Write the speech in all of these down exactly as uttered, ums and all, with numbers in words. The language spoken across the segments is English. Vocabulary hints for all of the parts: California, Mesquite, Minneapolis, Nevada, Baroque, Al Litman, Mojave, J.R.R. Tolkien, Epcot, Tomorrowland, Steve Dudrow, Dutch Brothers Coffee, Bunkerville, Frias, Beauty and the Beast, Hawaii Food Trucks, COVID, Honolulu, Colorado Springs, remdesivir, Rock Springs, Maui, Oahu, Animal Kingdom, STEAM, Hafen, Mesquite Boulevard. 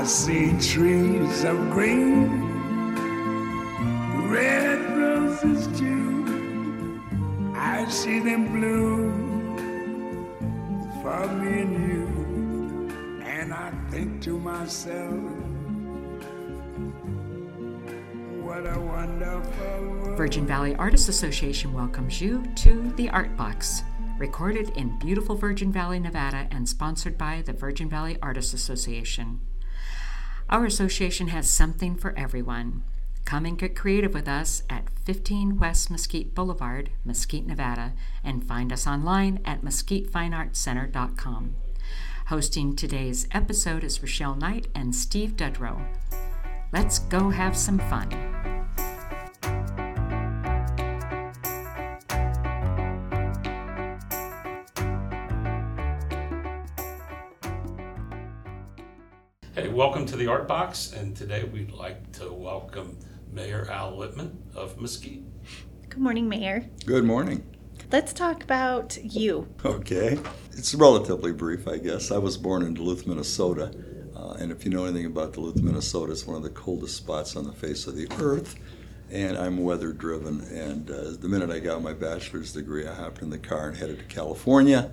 I see trees of green, red roses too. I see them bloom for me and you. And I think to myself, what a wonderful world. Virgin Valley Artists Association welcomes you to the Art Box, recorded in beautiful Virgin Valley, Nevada, and sponsored by the Virgin Valley Artists Association. Our association has something for everyone. Come and get creative with us at fifteen West Mesquite Boulevard, Mesquite, Nevada, and find us online at mesquite fine art center dot com. Hosting today's episode is Rochelle Knight and Steve Dudrow. Let's go have some fun. Hey, welcome to the Art Box, and today we'd like to welcome Mayor Al Litman of Mesquite. Good morning, Mayor. Good morning. Let's talk about you. Okay. It's relatively brief, I guess. I was born in Duluth, Minnesota, uh, and if you know anything about Duluth, Minnesota, it's one of the coldest spots on the face of the earth, and I'm weather-driven, and uh, the minute I got my bachelor's degree, I hopped in the car and headed to California,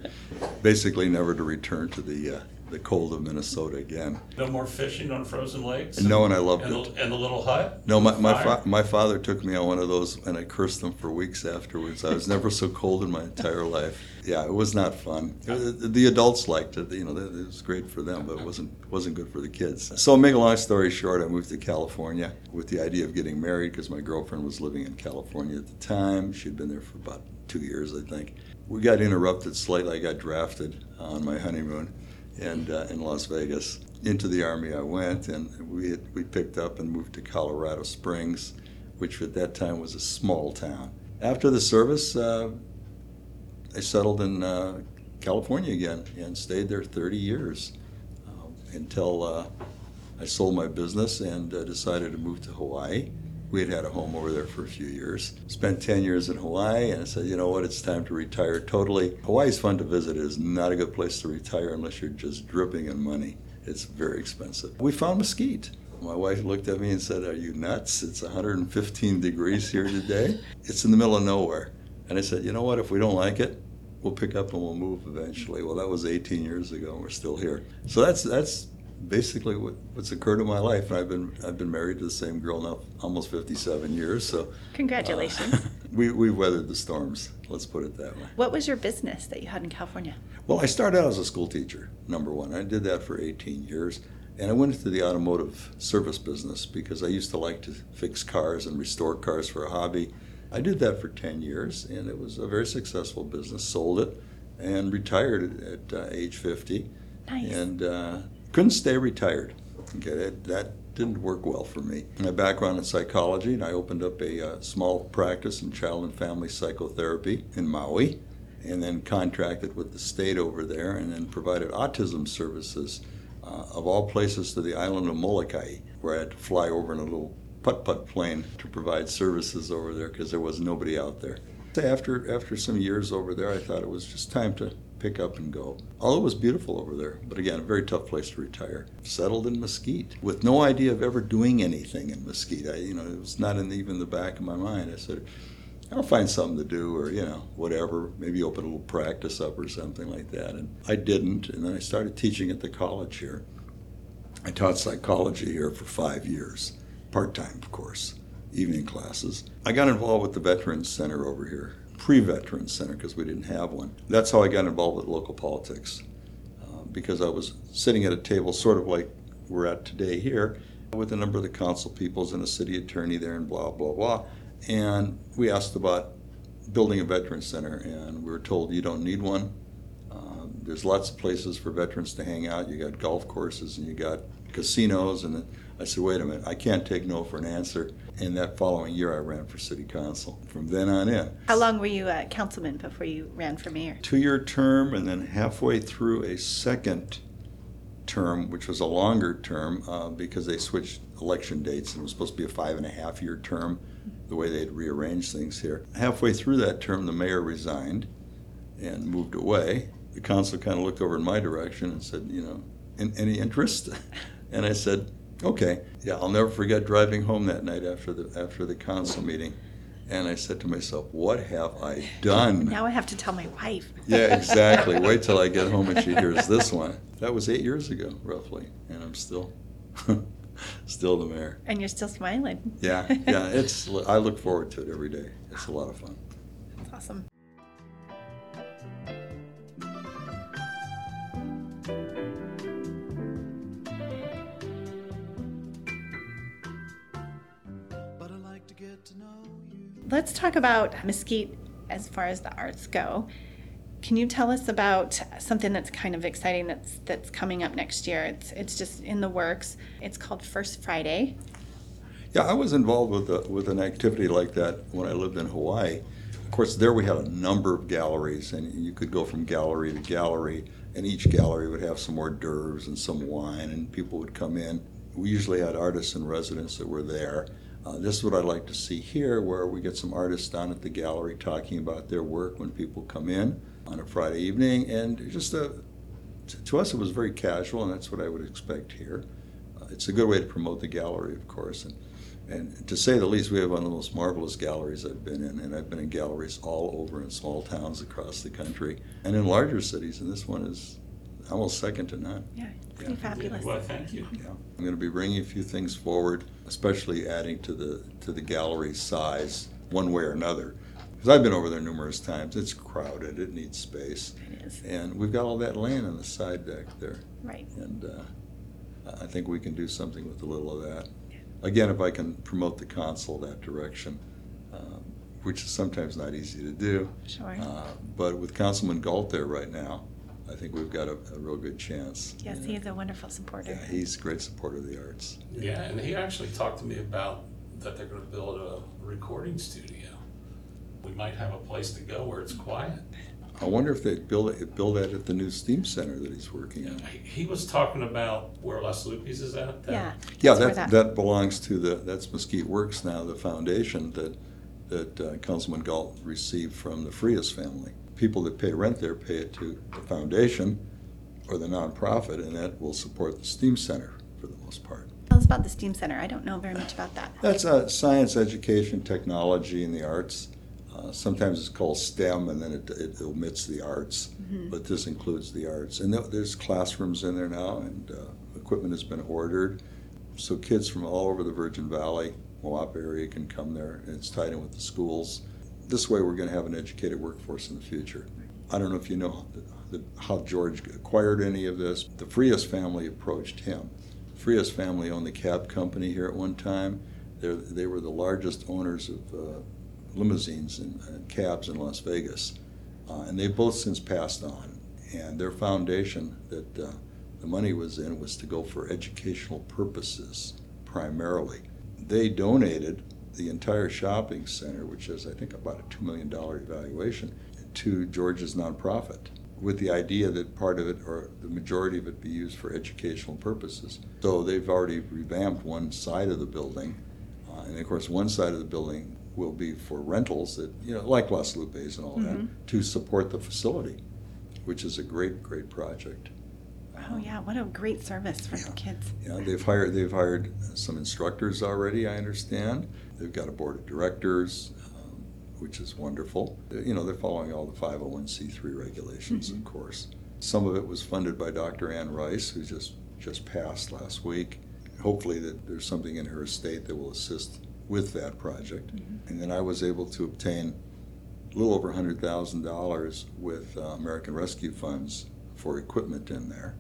basically never to return to the uh, the cold of Minnesota again. No more fishing on frozen lakes? No, and I loved and it. The, and the little hut? No, my my, fa- my father took me on one of those, and I cursed them for weeks afterwards. I was never so cold in my entire life. Yeah, it was not fun. The, the adults liked it. You know, it was great for them, but it wasn't, wasn't good for the kids. So make a long story short, I moved to California with the idea of getting married because my girlfriend was living in California at the time. She'd been there for about two years, I think. We got interrupted slightly. I got drafted on my honeymoon. And uh, in Las Vegas, into the Army I went, and we had, we picked up and moved to Colorado Springs, which at that time was a small town. After the service, uh, I settled in uh, California again and stayed there thirty years uh, until uh, I sold my business and uh, decided to move to Hawaii. We had had a home over there for a few years. Spent ten years in Hawaii, and I said, you know what, it's time to retire totally. Hawaii's fun to visit. It is not a good place to retire unless you're just dripping in money. It's very expensive. We found Mesquite. My wife looked at me and said, are you nuts? It's one hundred fifteen degrees here today. It's in the middle of nowhere. And I said, you know what, if we don't like it, we'll pick up and we'll move eventually. Well, that was eighteen years ago, and we're still here. So that's that's... basically what, what's occurred in my life, and I've been I've been married to the same girl now almost fifty-seven years, so congratulations. Uh, we we weathered the storms, let's put it that way. What was your business that you had in California? Well, I started out as a school teacher, number one. I did that for eighteen years, and I went into the automotive service business because I used to like to fix cars and restore cars for a hobby. I did that for ten years, and it was a very successful business. Sold it and retired at uh, age fifty. Nice. And uh couldn't stay retired. Okay, that, that didn't work well for me. My background in psychology, and I opened up a uh, small practice in child and family psychotherapy in Maui, and then contracted with the state over there, and then provided autism services, uh, of all places, to the island of Molokai, where I had to fly over in a little putt-putt plane to provide services over there because there was nobody out there. After after some years over there, I thought it was just time to pick up and go. Although it was beautiful over there, but again, a very tough place to retire. Settled in Mesquite with no idea of ever doing anything in Mesquite. I, you know, it was not in the, even the back of my mind. I said, I'll find something to do, or, you know, whatever, maybe open a little practice up or something like that. And I didn't, and then I started teaching at the college here. I taught psychology here for five years, part-time, of course, evening classes. I got involved with the Veterans Center over here, pre-Veterans Center, because we didn't have one. That's how I got involved with local politics, uh, because I was sitting at a table sort of like we're at today here with a number of the council peoples and a city attorney there and blah, blah, blah. And we asked about building a Veterans Center, and we were told you don't need one. Um, there's lots of places for veterans to hang out. You got golf courses and you got casinos. And I said, wait a minute, I can't take no for an answer. And that following year, I ran for city council. From then on in. How long were you a councilman before you ran for mayor? Two-year term, and then halfway through a second term, which was a longer term, uh, because they switched election dates, and it was supposed to be a five-and-a-half-year term, the way they'd rearranged things here. Halfway through that term, the mayor resigned and moved away. The council kind of looked over in my direction and said, you know, in, any interest? And I said, okay. Yeah, I'll never forget driving home that night after the after the council meeting. And I said to myself, what have I done? Now I have to tell my wife. Yeah, exactly. Wait till I get home and she hears this one. That was eight years ago, roughly. And I'm still still the mayor. And you're still smiling. Yeah, yeah. It's. I look forward to it every day. It's a lot of fun. That's awesome. Let's talk about Mesquite as far as the arts go. Can you tell us about something that's kind of exciting that's that's coming up next year? It's it's just in the works. It's called First Friday. Yeah, I was involved with a, with an activity like that when I lived in Hawaii. Of course, there we had a number of galleries, and you could go from gallery to gallery, and each gallery would have some hors d'oeuvres and some wine, and people would come in. We usually had artists in residence that were there. Uh, this is what I like to see here, where we get some artists down at the gallery talking about their work when people come in on a Friday evening. And just a, to, to us, it was very casual, and that's what I would expect here. Uh, it's a good way to promote the gallery, of course. And, and to say the least, we have one of the most marvelous galleries I've been in. And I've been in galleries all over in small towns across the country and in larger cities. And this one is almost second to none. Yeah, pretty yeah. fabulous. Well, thank you. Yeah. I'm going to be bringing a few things forward, especially adding to the to the gallery size one way or another. Because I've been over there numerous times. It's crowded. It needs space. It is. And we've got all that land on the side deck there. Right. And uh, I think we can do something with a little of that. Yeah. Again, if I can promote the council that direction, um, which is sometimes not easy to do. Sure. Uh, but with Councilman Galt there right now, I think we've got a, a real good chance. Yes, he know. is a wonderful supporter. Yeah, he's a great supporter of the arts. Yeah. yeah, and he actually talked to me about that they're going to build a recording studio. We might have a place to go where it's quiet. I wonder if they'd build it, build that at the new STEAM Center that he's working yeah, on. He was talking about where Las Lupe's is at. That, yeah, yeah that, that that belongs to the, that's Mesquite Works now, the foundation that, that uh, Councilman Galt received from the Frias family. People that pay rent there pay it to the foundation or the nonprofit, and that will support the STEAM Center for the most part. Tell us about the STEAM Center. I don't know very much about that. That's uh, science, education, technology, and the arts. Uh, sometimes it's called STEM, and then it, it omits the arts, mm-hmm. but this includes the arts. And there's classrooms in there now, and uh, equipment has been ordered. So kids from all over the Virgin Valley, Moab area can come there, and it's tied in with the schools. This way we're going to have an educated workforce in the future. I don't know if you know the, the, how George acquired any of this. The Frias family approached him. The Frias family owned the cab company here at one time. They're, they were the largest owners of uh, limousines and uh, cabs in Las Vegas. Uh, and they've both since passed on. And their foundation that uh, the money was in was to go for educational purposes primarily. They donated the entire shopping center, which is I think about a two million dollars evaluation, to George's nonprofit with the idea that part of it or the majority of it be used for educational purposes. So they've already revamped one side of the building, uh, and of course one side of the building will be for rentals that, you know, like Las Lupe's and all mm-hmm. that, to support the facility, which is a great, great project. Oh yeah, what a great service for yeah. the kids. Yeah, they've hired they've hired some instructors already, I understand. They've got a board of directors, um, which is wonderful. You know, they're following all the five oh one c three regulations, mm-hmm. of course. Some of it was funded by Doctor Anne Rice, who just, just passed last week. Hopefully that there's something in her estate that will assist with that project. Mm-hmm. And then I was able to obtain a little over one hundred thousand dollars with uh, American Rescue Funds for equipment in there.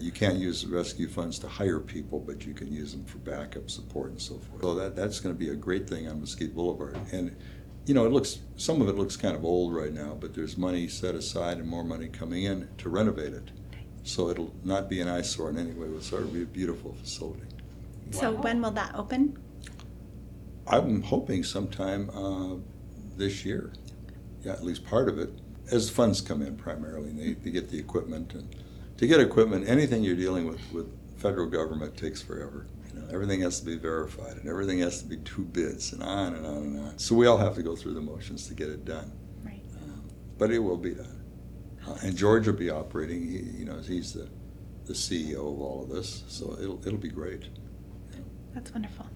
You can't use the rescue funds to hire people, but you can use them for backup support and so forth. So that, that's going to be a great thing on Mesquite Boulevard. And, you know, it looks some of it looks kind of old right now, but there's money set aside and more money coming in to renovate it. So it'll not be an eyesore in any way whatsoever. It'll be a beautiful facility. So wow. When will that open? I'm hoping sometime uh, this year. Yeah, at least part of it. As funds come in primarily, and they, they get the equipment and... To get equipment, anything you're dealing with with federal government takes forever. You know, everything has to be verified, and everything has to be two bids, and on and on and on. So we all have to go through the motions to get it done. Right. Um, but it will be done. Uh, and George will be operating. He, you know, he's the the C E O of all of this, so it'll it'll be great. Yeah. That's wonderful.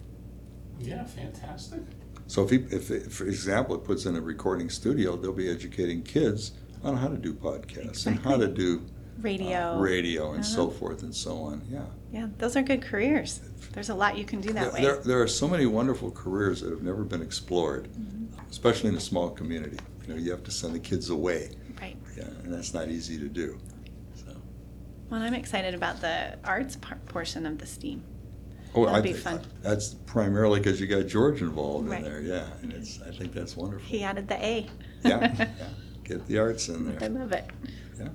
Yeah, fantastic. So if, he, if it, for example, it puts in a recording studio, they'll be educating kids on how to do podcasts exactly. and how to do radio, uh, radio, and uh-huh. so forth and so on. Yeah. Yeah, those are good careers. There's a lot you can do that there, way. There, there are so many wonderful careers that have never been explored, mm-hmm. especially in a small community. You know, you have to send the kids away. Right. Yeah, and that's not easy to do. So. Well, I'm excited about the arts part, portion of the STEAM. Oh, That'd I be fun. That's primarily because you got George involved right. in there, yeah. And it's, I think that's wonderful. He added the A. yeah, yeah, get the arts in there. I love it. Yeah.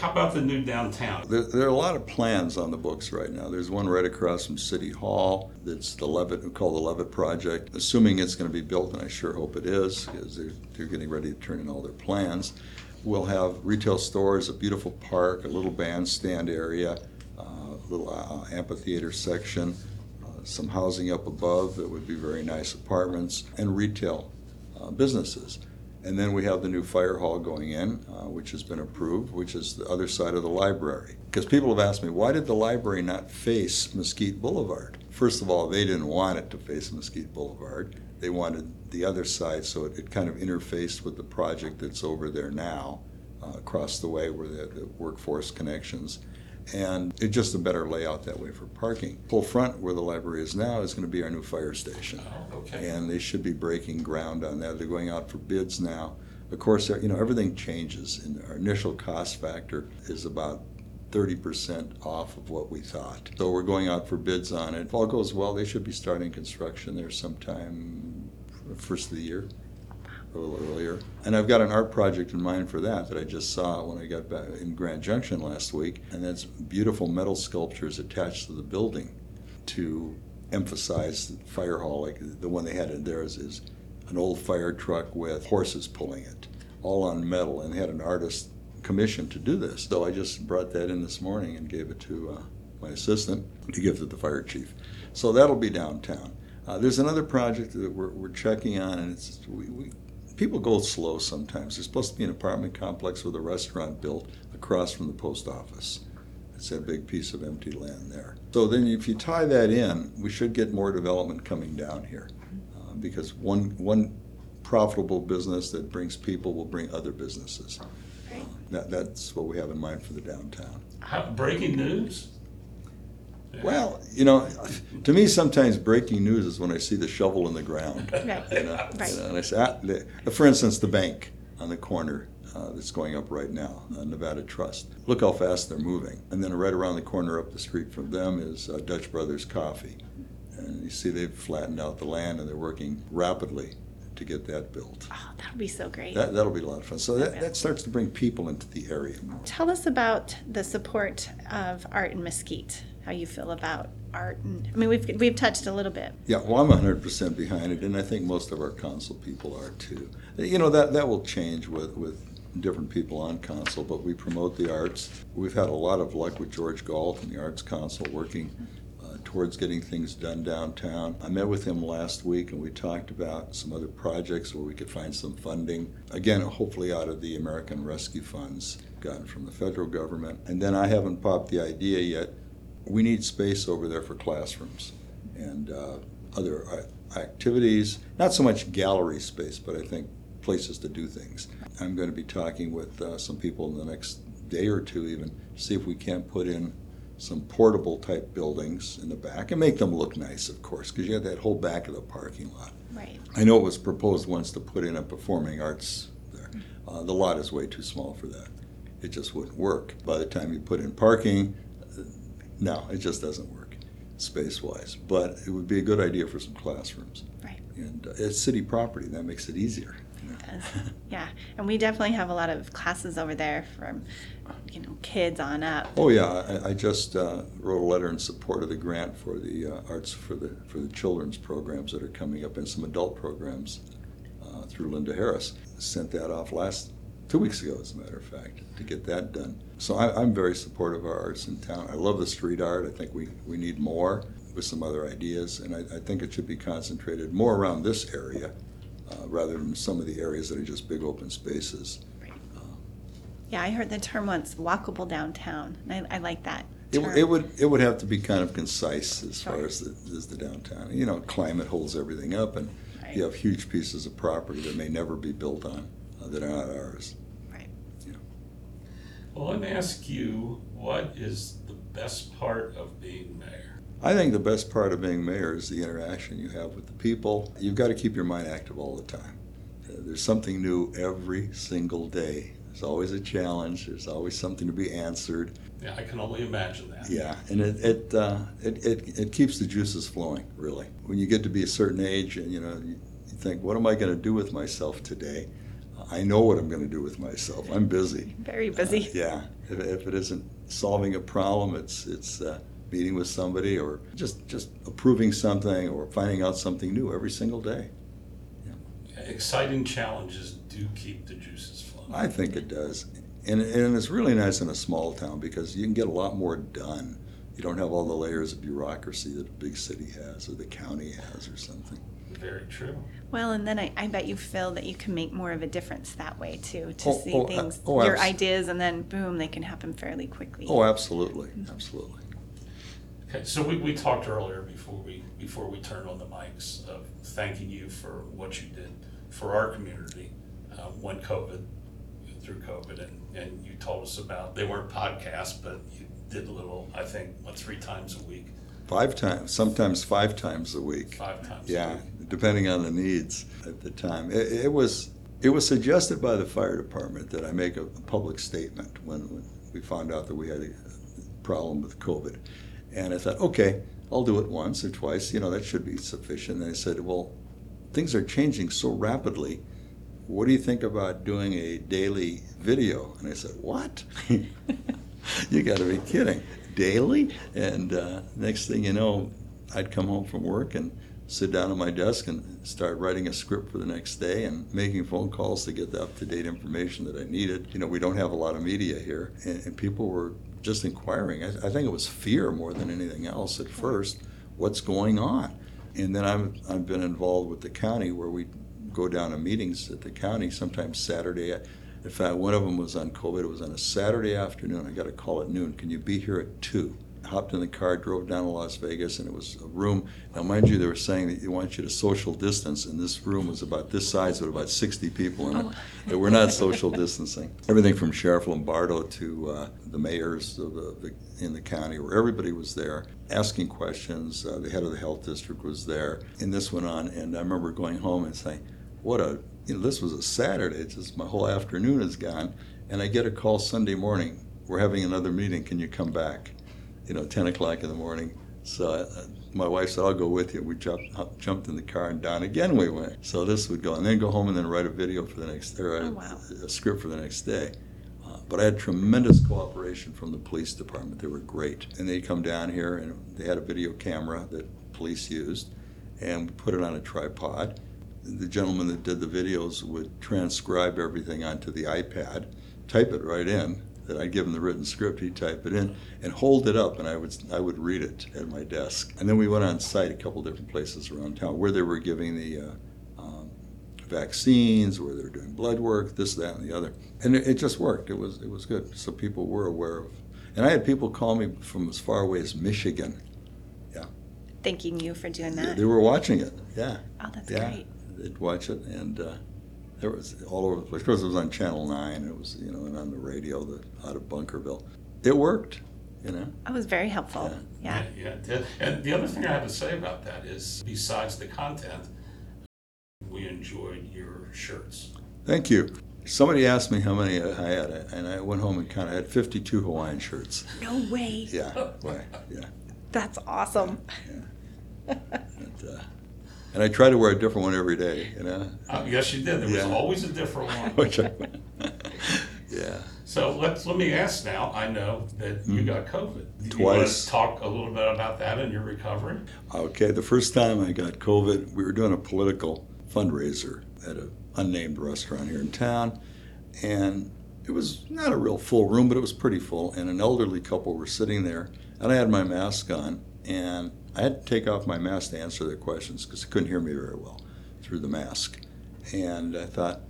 How about the new downtown? There, there are a lot of plans on the books right now. There's one right across from City Hall that's the Levitt, called the Levitt Project. Assuming it's going to be built, and I sure hope it is, because they're, they're getting ready to turn in all their plans. We'll have retail stores, a beautiful park, a little bandstand area, uh, a little uh, amphitheater section, uh, some housing up above that would be very nice apartments, and retail uh, businesses. And then we have the new fire hall going in, uh, which has been approved, which is the other side of the library. Because people have asked me, why did the library not face Mesquite Boulevard? First of all, they didn't want it to face Mesquite Boulevard. They wanted the other side, so it, it kind of interfaced with the project that's over there now, uh, across the way where the, the workforce connections. And it's just a better layout that way for parking. Full front, where the library is now, is going to be our new fire station. Oh, okay. And they should be breaking ground on that. They're going out for bids now. Of course, you know, everything changes, and our initial cost factor is about thirty percent off of what we thought. So we're going out for bids on it. If all goes well, they should be starting construction there sometime first of the year. A little earlier. And I've got an art project in mind for that that I just saw when I got back in Grand Junction last week, and that's beautiful metal sculptures attached to the building to emphasize the fire hall, like the one they had in there is, is an old fire truck with horses pulling it, all on metal, and they had an artist commissioned to do this. So I just brought that in this morning and gave it to uh, my assistant to give to the fire chief. So that'll be downtown. Uh, there's another project that we're, we're checking on, and it's we. we People go slow sometimes. There's supposed to be an apartment complex with a restaurant built across from the post office. It's that big piece of empty land there. So then if you tie that in, we should get more development coming down here uh, because one one profitable business that brings people will bring other businesses. Uh, that, that's what we have in mind for the downtown. How, breaking news? Well, you know, to me, sometimes breaking news is when I see the shovel in the ground. Right. You know, right. You know, and I say, ah, the, for instance, the bank on the corner uh, that's going up right now, uh, Nevada Trust. Look how fast they're moving. And then right around the corner up the street from them is uh, Dutch Brothers Coffee. And you see they've flattened out the land, and they're working rapidly to get that built. Oh, that'll be so great. That, that'll be a lot of fun. So that, that starts to bring people into the area. Tell us about the support of art in Mesquite. How you feel about art, and I mean, we've we've touched a little bit. Yeah, well, I'm one hundred percent behind it, and I think most of our council people are too. You know, that, that will change with, with different people on council, but we promote the arts. We've had a lot of luck with George Galt and the Arts Council working uh, towards getting things done downtown. I met with him last week, and we talked about some other projects where we could find some funding. Again, hopefully out of the American Rescue Funds gotten from the federal government. And then I haven't popped the idea yet. We need space over there for classrooms and uh, other uh, activities, not so much gallery space, but I think places to do things. I'm going to be talking with uh, some people in the next day or two even, to see if we can't put in some portable type buildings in the back and make them look nice, of course, because you have that whole back of the parking lot. Right. I know it was proposed once to put in a performing arts there. Uh, the lot is way too small for that. It just wouldn't work. By the time you put in parking, no, it just doesn't work space-wise, but it would be a good idea for some classrooms. Right. And uh, it's city property. That makes it easier. You know? It does. Yeah, and we definitely have a lot of classes over there from, you know, kids on up. Oh, yeah. I, I just uh, wrote a letter in support of the grant for the uh, arts for the for the children's programs that are coming up and some adult programs uh, through Linda Harris. Sent that off last two weeks ago, as a matter of fact, to get that done. So I, I'm very supportive of our arts in town. I love the street art. I think we, we need more with some other ideas, and I, I think it should be concentrated more around this area uh, rather than some of the areas that are just big open spaces. Right. Um, yeah, I heard the term once, walkable downtown, and I, I like that. It, it would it would have to be kind of concise as sure. far as the, as the downtown. You know, climate holds everything up, and right. you have huge pieces of property that may never be built on uh, that are not ours. Right. Yeah. Well, let me ask you, what is the best part of being mayor? I think the best part of being mayor is the interaction you have with the people. You've got to keep your mind active all the time. Uh, there's something new every single day. There's always a challenge. There's always something to be answered. Yeah, I can only imagine that. Yeah, and it it, uh, it it it keeps the juices flowing, really. When you get to be a certain age, and you know, you think, what am I going to do with myself today? I know what I'm going to do with myself. I'm busy. Very busy. Uh, yeah. If, if it isn't solving a problem, it's it's uh, meeting with somebody, or just just approving something, or finding out something new every single day. Yeah. Yeah, exciting challenges do keep the juices flowing. I think it does. And, and it's really nice in a small town because you can get a lot more done. You don't have all the layers of bureaucracy that a big city has or the county has or something. Very true. Well, and then I, I bet you feel that you can make more of a difference that way too, to oh, see oh, things, oh, your abso- ideas, and then boom, they can happen fairly quickly. Oh, absolutely, absolutely. Okay, so we, we talked earlier before we before we turned on the mics of thanking you for what you did for our community uh, when COVID through COVID, and, and you told us about, they weren't podcasts, but you did a little, I think, what, three times a week? Five times, sometimes five times a week. Five times yeah, a week. Yeah, depending on the needs at the time. It, it was it was suggested by the fire department that I make a, a public statement when, when we found out that we had a problem with COVID. And I thought, okay, I'll do it once or twice, you know, that should be sufficient. And I said, well, things are changing so rapidly, what do you think about doing a daily video? And I said, what? You got to be kidding. Daily? And uh, next thing you know, I'd come home from work and sit down at my desk and start writing a script for the next day and making phone calls to get the up-to-date information that I needed. You know, we don't have a lot of media here, and, and people were just inquiring. I, I think it was fear more than anything else at first. What's going on? And then I've, I've been involved with the county where we go down to meetings at the county, sometimes Saturday. In fact, one of them was on COVID. It was on a Saturday afternoon. I got a call at noon. Can you be here at two? I hopped in the car, drove down to Las Vegas, and it was a room. Now, mind you, they were saying that they want you to social distance, and this room was about this size with about sixty people in it. They were not social distancing. Everything from Sheriff Lombardo to uh, the mayors of the, the, in the county, where everybody was there asking questions. Uh, the head of the health district was there, and this went on. And I remember going home and saying, what a, you know, this was a Saturday, it's just my whole afternoon is gone, and I get a call Sunday morning, we're having another meeting, can you come back? You know, ten o'clock in the morning. So I, my wife said, I'll go with you. We jumped, jumped in the car and down again we went. So this would go, and then go home and then write a video for the next, or oh, wow. a, a script for the next day. Uh, but I had tremendous cooperation from the police department, they were great. And they'd come down here and they had a video camera that police used, and we put it on a tripod. The gentleman that did the videos would transcribe everything onto the iPad, type it right in, that I'd give him the written script, he'd type it in, and hold it up, and I would I would read it at my desk. And then we went on site a couple different places around town where they were giving the uh, um, vaccines, where they were doing blood work, this, that, and the other. And it, it just worked. It was it was good. So people were aware of. And I had people call me from as far away as Michigan. Yeah. Thanking you for doing that. They, they were watching it, yeah. Oh, that's yeah. great. They'd watch it, and uh, it was all over the place. Of course, it was on Channel Nine. It was, you know, and on the radio, the, out of Bunkerville. It worked, you know. It was very helpful. Yeah. Yeah. yeah. And the other thing I have to say about that is, besides the content, we enjoyed your shirts. Thank you. Somebody asked me how many I had, and I went home and counted. I had fifty-two Hawaiian shirts. No way. Yeah. Way. Yeah. That's awesome. Yeah. yeah. And, uh, And I try to wear a different one every day, you know? Uh, yes, you did. There yeah. was always a different one. Which I, yeah. So let's, let me ask now. I know that you mm. got COVID. Twice. Do you want to talk a little bit about that and your recovery? Okay. The first time I got COVID, we were doing a political fundraiser at an unnamed restaurant here in town. and it was not a real full room, but it was pretty full, and an elderly couple were sitting there, and I had my mask on, and I had to take off my mask to answer their questions because they couldn't hear me very well through the mask. And I thought,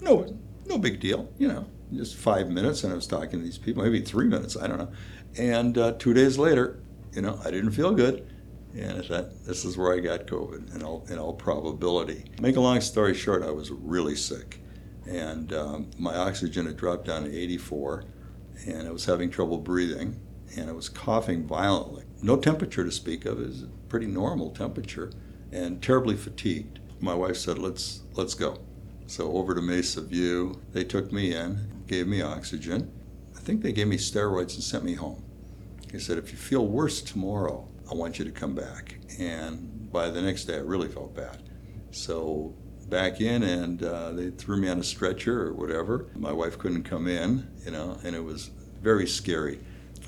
no, no big deal, you know, just five minutes, and I was talking to these people, maybe three minutes, I don't know. And uh, two days later, you know, I didn't feel good, and I thought, this is where I got COVID, in all, in all probability. Make a long story short, I was really sick, and um, my oxygen had dropped down to eighty-four, and I was having trouble breathing, and I was coughing violently. No temperature to speak of, it was a pretty normal temperature, and terribly fatigued. My wife said, let's let's go. So over to Mesa View, they took me in, gave me oxygen. I think they gave me steroids and sent me home. They said, if you feel worse tomorrow, I want you to come back. And by the next day, I really felt bad. So back in, and uh, they threw me on a stretcher or whatever. My wife couldn't come in, you know, and it was very scary.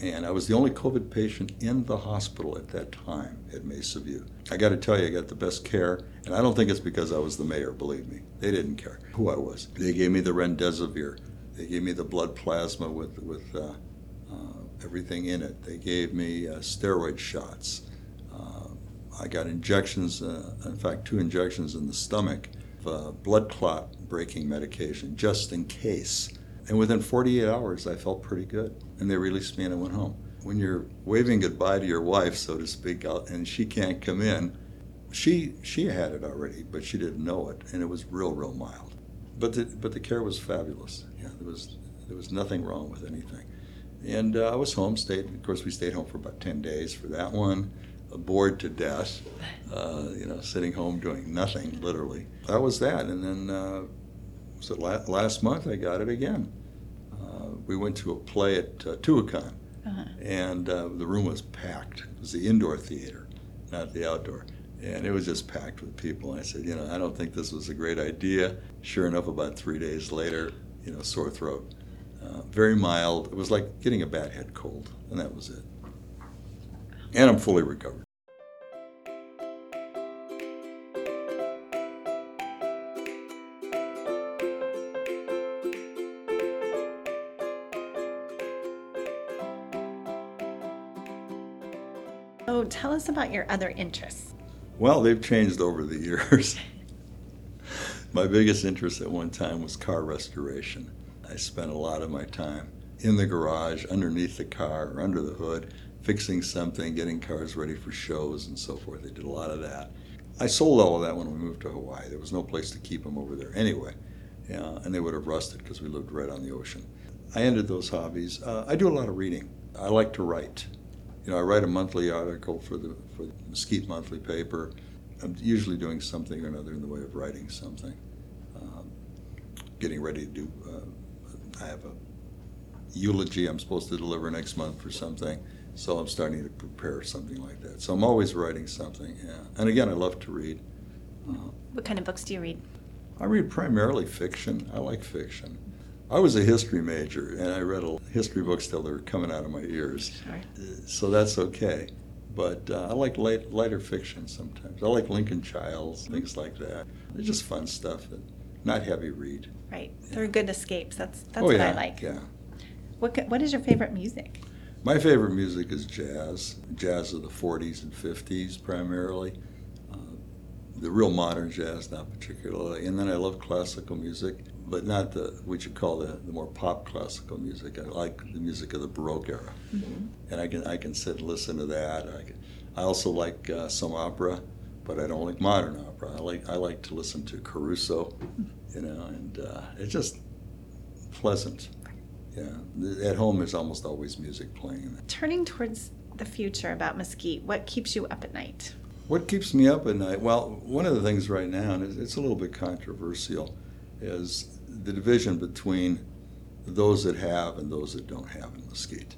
And I was the only COVID patient in the hospital at that time at Mesa View. I got to tell you, I got the best care, and I don't think it's because I was the mayor, believe me. They didn't care who I was. They gave me the remdesivir. They gave me the blood plasma with, with uh, uh, everything in it. They gave me uh, steroid shots. Uh, I got injections, uh, in fact, two injections in the stomach, of, uh, blood clot breaking medication, just in case. And within forty-eight hours, I felt pretty good. And they released me and I went home. When you're waving goodbye to your wife, so to speak, out, and she can't come in, she she had it already, but she didn't know it. And it was real, real mild. But the, but the care was fabulous. Yeah, there was there was nothing wrong with anything. And uh, I was home, stayed. Of course, we stayed home for about ten days for that one. Bored to death, uh, you know, sitting home doing nothing, literally. That was that. And then uh, so la- last month, I got it again. We went to a play at uh, Tuacon, uh-huh. and uh, the room was packed. It was the indoor theater, not the outdoor. And it was just packed with people. And I said, you know, I don't think this was a great idea. Sure enough, about three days later, you know, sore throat. Uh, very mild. It was like getting a bad head cold, and that was it. And I'm fully recovered. So tell us about your other interests. Well, they've changed over the years. My biggest interest at one time was car restoration. I spent a lot of my time in the garage, underneath the car, or under the hood, fixing something, getting cars ready for shows and so forth. I did a lot of that. I sold all of that when we moved to Hawaii. There was no place to keep them over there anyway, uh, and they would have rusted because we lived right on the ocean. I ended those hobbies. Uh, I do a lot of reading. I like to write. You know, I write a monthly article for the for the Mesquite Monthly paper. I'm usually doing something or another in the way of writing something. Um, getting ready to do, uh, I have a eulogy I'm supposed to deliver next month for something, so I'm starting to prepare something like that. So I'm always writing something, yeah. And again, I love to read. Uh, what kind of books do you read? I read primarily fiction. I like fiction. I was a history major, and I read history books till they were coming out of my ears. Sure. So that's okay. But uh, I like light, lighter fiction sometimes. I like Lincoln Childs, things like that. They're just fun stuff, and not heavy read. Right. Yeah. They're good escapes. That's that's oh, what yeah. I like. Yeah. What What is your favorite music? My favorite music is jazz. Jazz of the forties and fifties primarily. Uh, the real modern jazz, not particularly. And then I love classical music. But not the what you call the, the more pop classical music. I like the music of the Baroque era, mm-hmm. and I can I can sit and listen to that. I can, I also like uh, some opera, but I don't like modern opera. I like I like to listen to Caruso, you know, and uh, it's just pleasant. Yeah, at home there's almost always music playing. Turning towards the future about Mesquite, what keeps you up at night? What keeps me up at night? Well, one of the things right now, and it's a little bit controversial, is the division between those that have and those that don't have in Mesquite.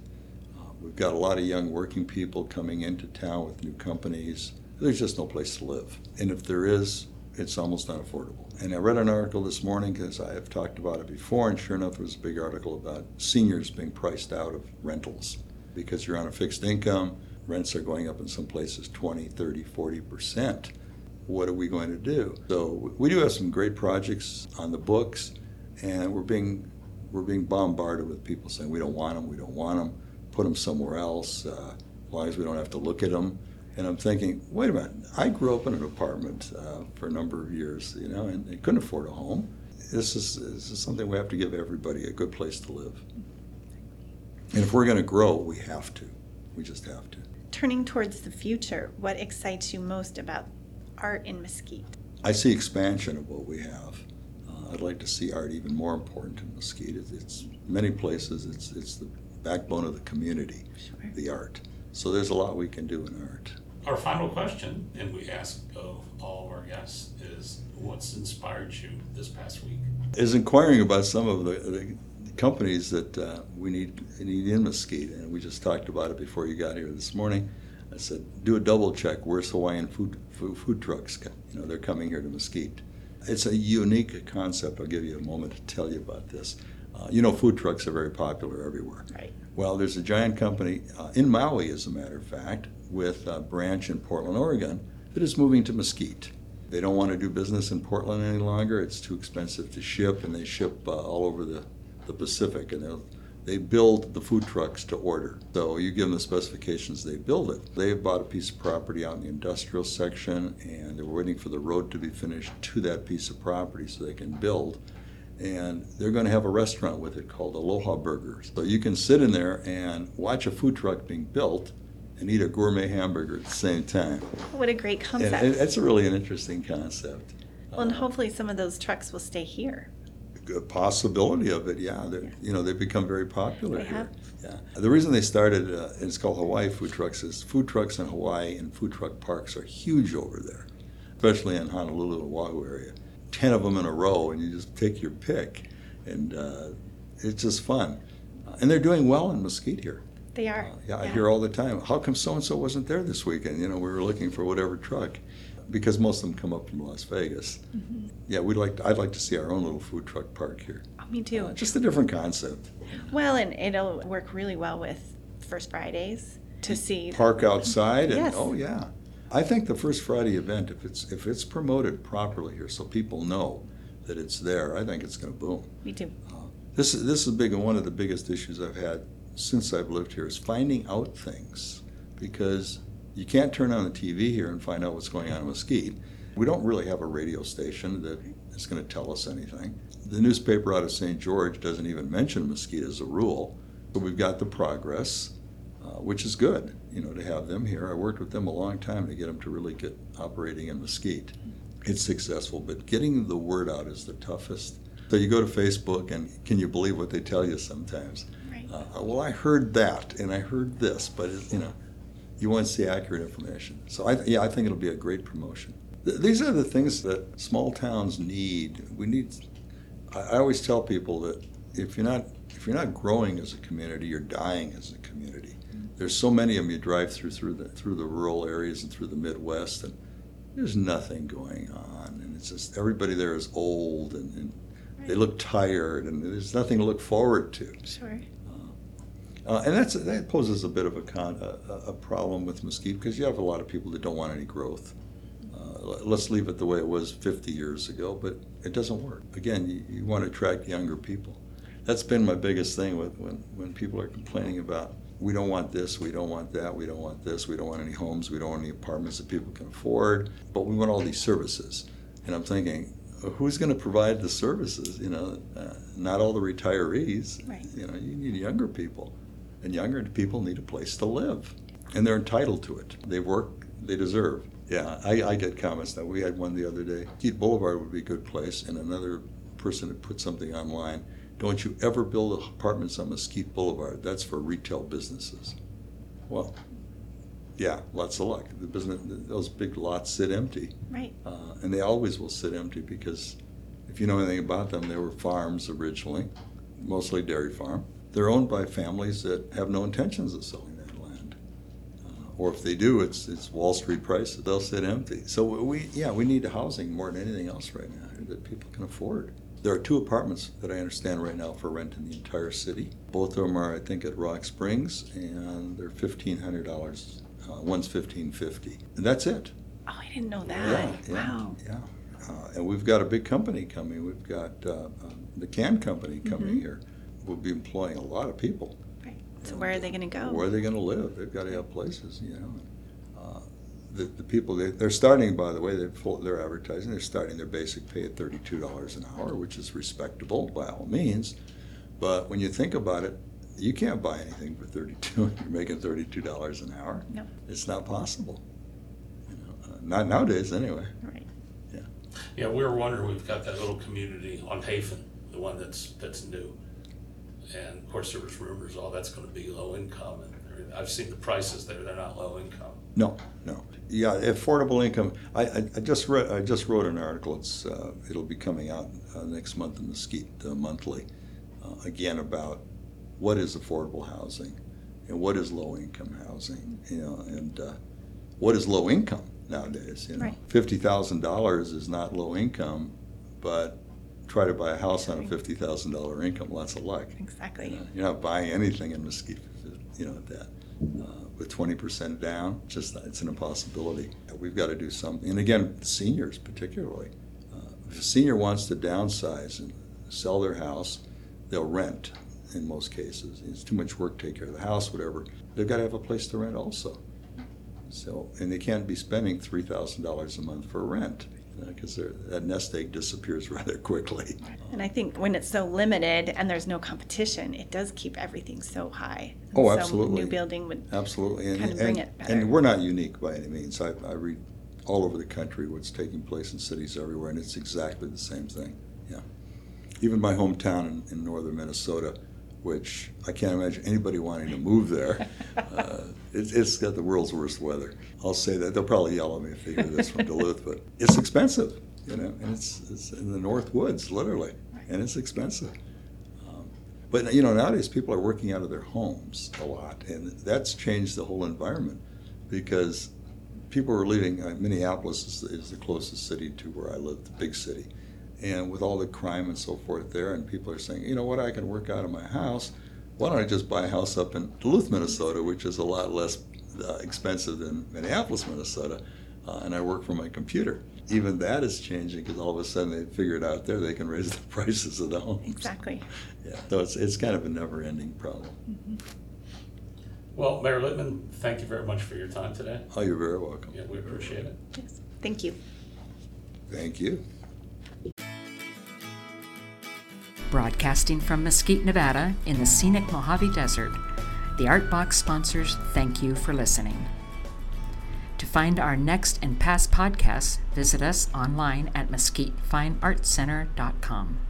Uh, we've got a lot of young working people coming into town with new companies. There's just no place to live. And if there is, it's almost unaffordable. And I read an article this morning, because I have talked about it before, and sure enough, there was a big article about seniors being priced out of rentals because you're on a fixed income. Rents are going up in some places twenty, thirty, forty percent. What are we going to do? So we do have some great projects on the books, and we're being we're being bombarded with people saying we don't want them, we don't want them, put them somewhere else, uh, as long as we don't have to look at them. And I'm thinking, wait a minute, I grew up in an apartment uh, for a number of years, you know, and, and couldn't afford a home. This is, this is something we have to give everybody, a good place to live. And if we're going to grow, we have to. We just have to. Turning towards the future, what excites you most about art in Mesquite? I see expansion of what we have. Uh, I'd like to see art even more important in Mesquite. It's, it's many places, it's, it's the backbone of the community, sure. The art. So there's a lot we can do in art. Our final question, and we ask of all of our guests, is what's inspired you this past week? Is inquiring about some of the, the companies that uh, we need, need in Mesquite, and we just talked about it before you got here this morning. I said, do a double check. Where's Hawaiian food, food, food trucks? You know, they're coming here to Mesquite. It's a unique concept. I'll give you a moment to tell you about this. Uh, you know, food trucks are very popular everywhere. Right. Well, there's a giant company uh, in Maui, as a matter of fact, with a branch in Portland, Oregon, that is moving to Mesquite. They don't want to do business in Portland any longer. It's too expensive to ship, and they ship uh, all over the, the Pacific. And they build the food trucks to order. So you give them the specifications, they build it. They have bought a piece of property out in the industrial section, and they're waiting for the road to be finished to that piece of property so they can build. And they're going to have a restaurant with it called Aloha Burgers. So you can sit in there and watch a food truck being built and eat a gourmet hamburger at the same time. What a great concept. And that's really an interesting concept. Well, and hopefully some of those trucks will stay here. A possibility of it, yeah. yeah. You know, they've become very popular they here. Have. Yeah. The reason they started, uh, it's called Hawaii Food Trucks, is food trucks in Hawaii and food truck parks are huge over there, especially in Honolulu and Oahu area. ten of them in a row, and you just take your pick, and uh, it's just fun. Uh, and they're doing well in Mesquite here. They are. Uh, yeah, yeah, I hear all the time, how come so-and-so wasn't there this weekend? You know, we were looking for whatever truck, because most of them come up from Las Vegas. Mm-hmm. Yeah, we'd like to, I'd like to see our own little food truck park here. Oh, me too. Uh, just a different concept. Well, and it'll work really well with First Fridays to see. Park outside, and yes. oh yeah. I think the First Friday event, if it's if it's promoted properly here, so people know that it's there, I think it's going to boom. Me too. Uh, this is this is big, and one of the biggest issues I've had since I've lived here is finding out things, because you can't turn on the T V here and find out what's going on in Mesquite. We don't really have a radio station that is going to tell us anything. The newspaper out of Saint George doesn't even mention Mesquite as a rule, but we've got the Progress. Uh, which is good, you know, to have them here. I worked with them a long time to get them to really get operating in Mesquite. It's successful, but getting the word out is the toughest. So you go to Facebook, and can you believe what they tell you sometimes? Right. Uh, well, I heard that, and I heard this, but, it, you know, you want to see accurate information. So, I th- yeah, I think it'll be a great promotion. Th- these are the things that small towns need. We need, I, I always tell people that if you're not if you're not growing as a community, you're dying as a community. There's so many of them. You drive through through the through the rural areas and through the Midwest, and there's nothing going on, and it's just everybody there is old, and, and right. They look tired, and there's nothing to look forward to. Sure. Uh, uh, and that's that poses a bit of a con, a, a problem with Mesquite, because you have a lot of people that don't want any growth. Uh, let's leave it the way it was fifty years ago, but it doesn't work. Again, you, you want to attract younger people. That's been my biggest thing with when when people are complaining about. We don't want this, we don't want that, we don't want this, we don't want any homes, we don't want any apartments that people can afford, but we want all these services. And I'm thinking, who's going to provide the services? You know, uh, not all the retirees. Right. You know, you need younger people, and younger people need a place to live, and they're entitled to it. They work, they deserve. Yeah, I, I get comments now. We had one the other day. Mesquite Boulevard would be a good place, and another person had put something online. Don't you ever build apartments on Mesquite Boulevard. That's for retail businesses. Well, yeah, lots of luck. The business, those big lots sit empty. Right. Uh, and they always will sit empty because if you know anything about them, they were farms originally, mostly dairy farm. They're owned by families that have no intentions of selling that land. Uh, or if they do, it's it's Wall Street prices. They'll sit empty. So we, yeah, we need housing more than anything else right now that people can afford. There are two apartments that I understand right now for rent in the entire city. Both of them are, I think, at Rock Springs, and they're fifteen hundred dollars. Uh, one's fifteen fifty, and that's it. Oh, I didn't know that. Yeah, yeah, wow. Yeah. Uh, and we've got a big company coming. We've got uh, um, the can company coming mm-hmm. here. We'll be employing a lot of people. Right. So and where are they going to go? Where are they going to live? They've got to have places, you know. Uh, the, the people, they, they're starting, by the way, they're, full, they're advertising, they're starting their basic pay at thirty-two dollars an hour, which is respectable by all means. But when you think about it, you can't buy anything for thirty-two if you're making thirty-two dollars an hour. No. It's not possible. You know, uh, not nowadays, anyway. Right. Yeah. Yeah, we were wondering, we've got that little community on Hafen, the one that's that's new. And, of course, there was rumors, oh, that's going to be low income. And I've seen the prices there. They're not low income. No, no. Yeah, affordable income. I, I, I just read, I just wrote an article. It's uh, it'll be coming out uh, next month in Mesquite uh, Monthly, uh, again, about what is affordable housing and what is low-income housing, you know, and uh, what is low income nowadays, you know. Right. fifty thousand dollars is not low income, but try to buy a house on a fifty thousand dollars income, lots of luck. Exactly. You know, you're not buying anything in Mesquite, you know, that. Uh, with twenty percent down, just it's an impossibility. We've got to do something. And again, seniors particularly. Uh, if a senior wants to downsize and sell their house, they'll rent in most cases. It's too much work to take care of the house, whatever. They've got to have a place to rent also. So, and they can't be spending three thousand dollars a month for rent, because that nest egg disappears rather quickly. And I think when it's so limited and there's no competition, it does keep everything so high. And oh, absolutely. So new building would absolutely. And, kind of bring and, it better. And we're not unique by any means. I, I read all over the country what's taking place in cities everywhere, and it's exactly the same thing. Yeah. Even my hometown in, in northern Minnesota, which I can't imagine anybody wanting to move there. Uh, it, it's got the world's worst weather. I'll say that. They'll probably yell at me if they hear this from Duluth, but it's expensive, you know, and it's, it's in the North Woods, literally, and it's expensive. Um, but, you know, nowadays people are working out of their homes a lot, and that's changed the whole environment because people are leaving. Uh, Minneapolis is, is the closest city to where I live, the big city. And with all the crime and so forth there, and people are saying, you know what, I can work out of my house. Why don't I just buy a house up in Duluth, Minnesota, which is a lot less uh, expensive than Minneapolis, Minnesota, uh, and I work from my computer. Even that is changing because all of a sudden they figure it out there. They can raise the prices of the homes. Exactly. Yeah, so it's, it's kind of a never-ending problem. Mm-hmm. Well, Mayor Litman, thank you very much for your time today. Oh, you're very welcome. Yeah, we appreciate it. Yes, thank you. Thank you. Broadcasting from Mesquite, Nevada, in the scenic Mojave Desert, the Art Box sponsors thank you for listening. To find our next and past podcasts, visit us online at mesquite fine art center dot com.